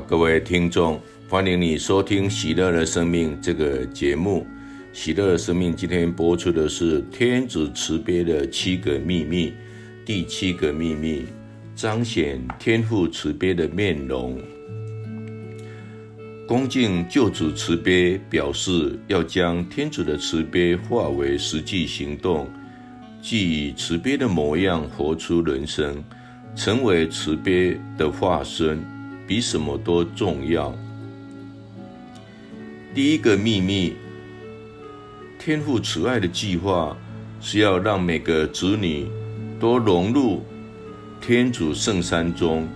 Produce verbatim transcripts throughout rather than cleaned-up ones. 啊，各位听众，欢迎你收听《喜乐的生命》这个节目。《喜乐的生命》今天播出的是天主慈悲的七个秘密。第七个秘密，彰显天父慈悲的面容。恭敬救主慈悲，表示要将天主的慈悲化为实际行动，即以慈悲的模样活出人生，成为慈悲的化身，比什么都重要。第一个秘密，天父慈爱的计划是要让每个子女都融入天主圣山中，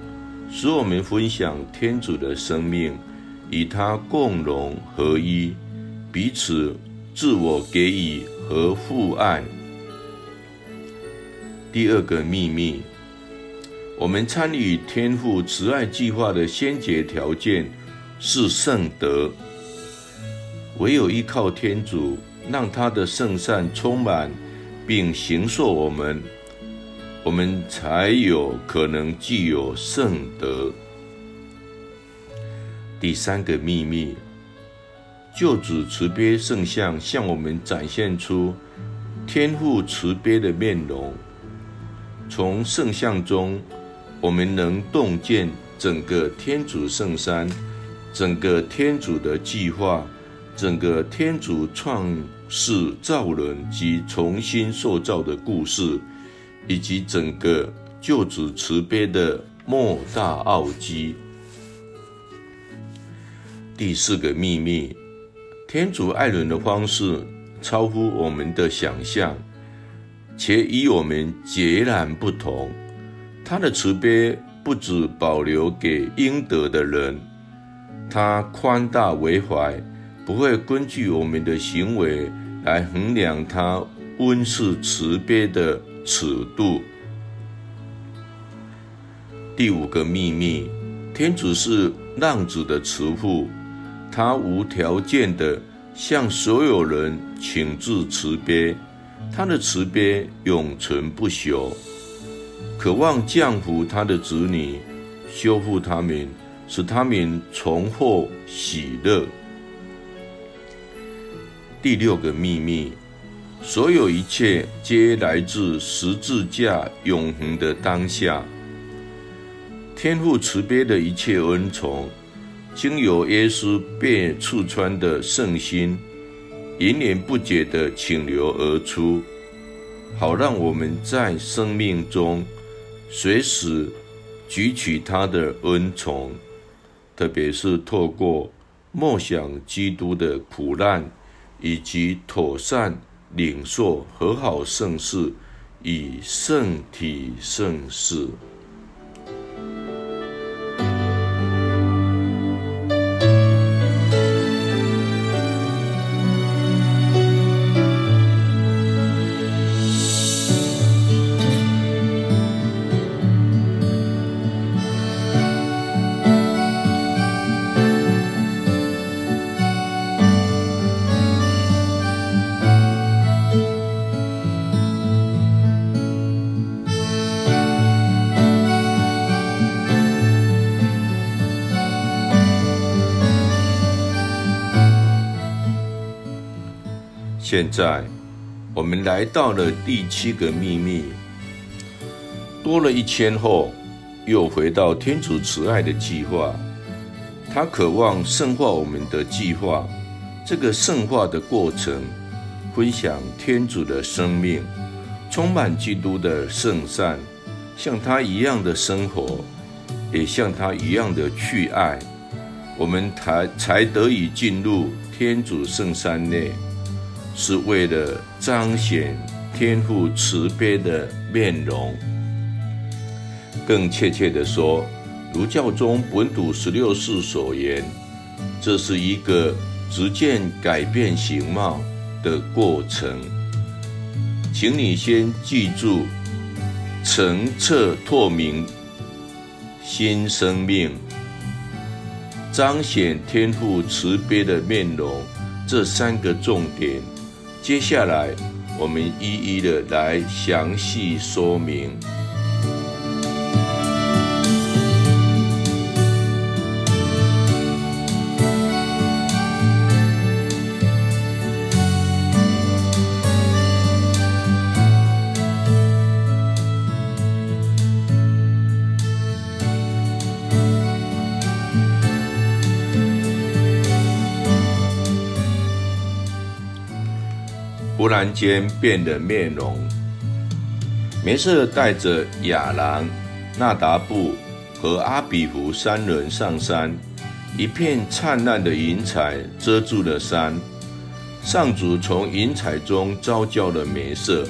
使我们分享天主的生命，与他共融合一，彼此自我给予和父爱。第二个秘密，我们参与天父慈爱计划的先决条件是圣德，唯有依靠天主，让他的圣善充满并形塑我们，我们才有可能具有圣德。第三个秘密，救主慈悲圣像向我们展现出天父慈悲的面容，从圣像中我们能洞见整个天主圣山，整个天主的计划，整个天主创世造人及重新塑造的故事，以及整个救主慈悲的莫大奥迹。第四个秘密，天主爱人的方式超乎我们的想象，且与我们截然不同。他的慈悲不只保留给应得的人，他宽大为怀，不会根据我们的行为来衡量他温室慈悲的尺度。第五个秘密，天主是浪子的慈父，他无条件的向所有人请致慈悲，他的慈悲永存不朽，渴望降服他的子女，修复他们，使他们重获喜乐。第六个秘密，所有一切皆来自十字架永恒的当下。天父慈悲的一切恩宠，经由耶稣被刺穿的圣心，源源不绝地倾流而出，好让我们在生命中随时汲取他的恩宠，特别是透过默想基督的苦难，以及妥善领受和好圣事，以圣体圣事。现在我们来到了第七个秘密，多了一千后，又回到天主慈爱的计划。他渴望圣化我们的计划，这个圣化的过程，分享天主的生命，充满基督的圣善，像他一样的生活，也像他一样的去爱，我们才得以进入天主圣山内，是为了彰显天父慈悲的面容。更确切地说，如教宗本笃十六世所言，这是一个逐渐改变形貌的过程。请你先记住，澄澈透明新生命，彰显天父慈悲的面容，这三个重点。接下来我们一一的来详细说明。忽然间变了面容。梅瑟带着亚郎、纳达布和阿比胡三人上山，一片灿烂的云彩遮住了山。上主从云彩中召叫了梅瑟，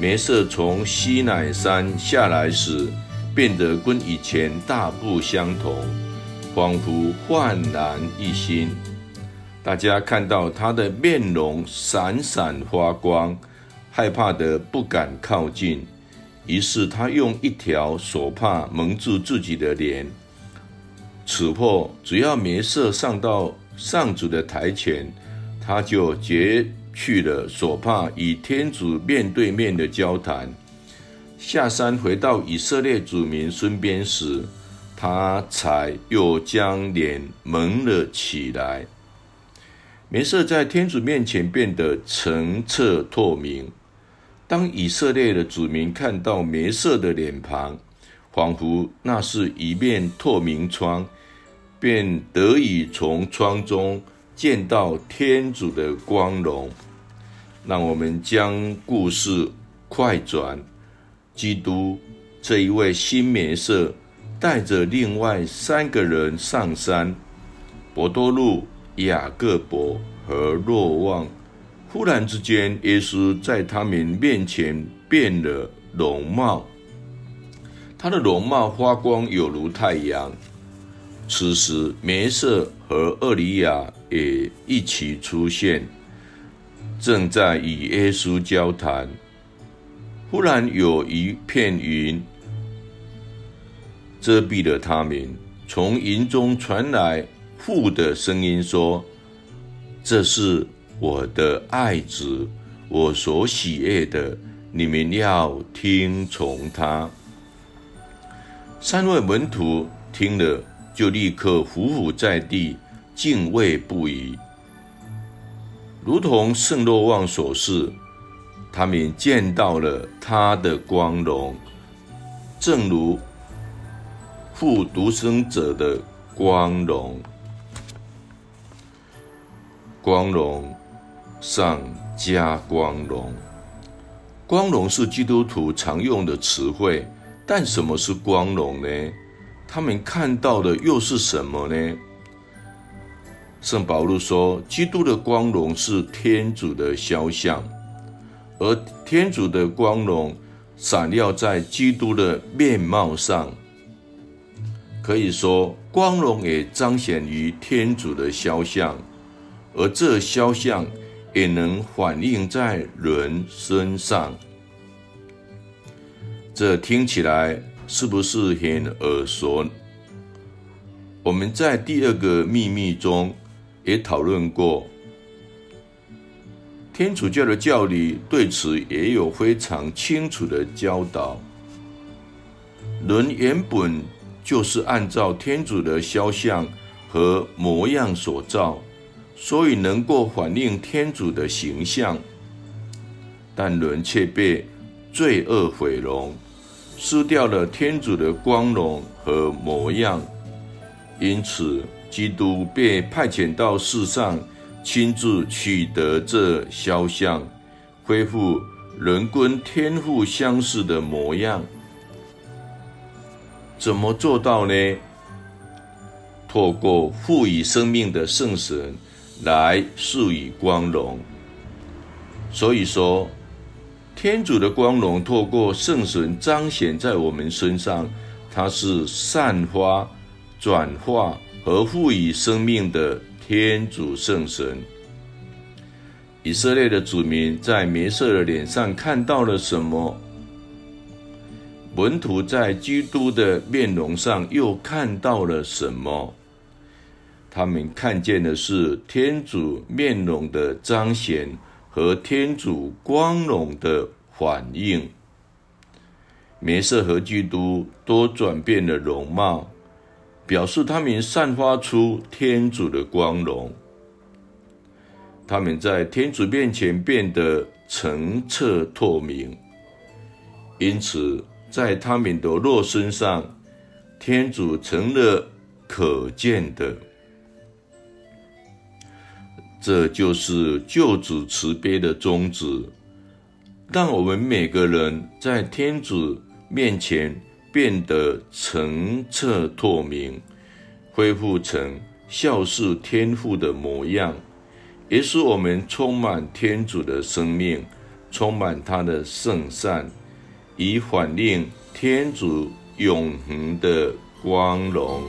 梅瑟从西乃山下来时，变得跟以前大不相同，仿佛焕然一新。大家看到他的面容闪闪发光，害怕的不敢靠近，于是他用一条手帕蒙住自己的脸。此后，只要梅瑟上到上主的台前，他就揭去了手帕，与天主面对面的交谈。下山回到以色列子民身边时，他才又将脸蒙了起来。梅瑟在天主面前变得澄澈透明。当以色列的子民看到梅瑟的脸庞，仿佛那是一面透明窗，便得以从窗中见到天主的光荣。让我们将故事快转，基督这一位新梅瑟带着另外三个人上山，伯多禄、雅各伯和若望。忽然之间，耶稣在他们面前变了容貌，他的容貌发光有如太阳。此时梅瑟和厄里亚也一起出现，正在与耶稣交谈。忽然有一片云遮蔽了他们，从云中传来父的声音说：这是我的爱子，我所喜悦的，你们要听从他。三位门徒听了，就立刻伏伏在地，敬畏不已。如同圣若望所示，他们见到了他的光荣，正如父独生者的光荣。光荣上加光荣。光荣是基督徒常用的词汇，但什么是光荣呢？他们看到的又是什么呢？圣保禄说，基督的光荣是天主的肖像，而天主的光荣闪耀在基督的面貌上。可以说，光荣也彰显于天主的肖像，而这肖像也能反映在人身上。这听起来是不是很耳熟？我们在第二个秘密中也讨论过，天主教的教理对此也有非常清楚的教导。人原本就是按照天主的肖像和模样所造，所以能够反映天主的形象，但人却被罪恶毁容，失掉了天主的光荣和模样。因此，基督被派遣到世上，亲自取得这肖像，恢复人跟天父相似的模样。怎么做到呢？透过赋予生命的圣神来赐予光荣。所以说，天主的光荣透过圣神彰显在我们身上，它是散发、转化和赋予生命的天主圣神。以色列的子民在梅瑟的脸上看到了什么？门徒在基督的面容上又看到了什么？他们看见的是天主面容的彰显和天主光荣的反映。梅瑟和基督都转变了容貌，表示他们散发出天主的光荣。他们在天主面前变得澄澈透明，因此在他们的肉身上，天主成了可见的。这就是救主慈悲的宗旨，让我们每个人在天主面前变得澄澈透明，恢复成孝事天父的模样，也使我们充满天主的生命，充满他的圣善，以反映天主永恒的光荣。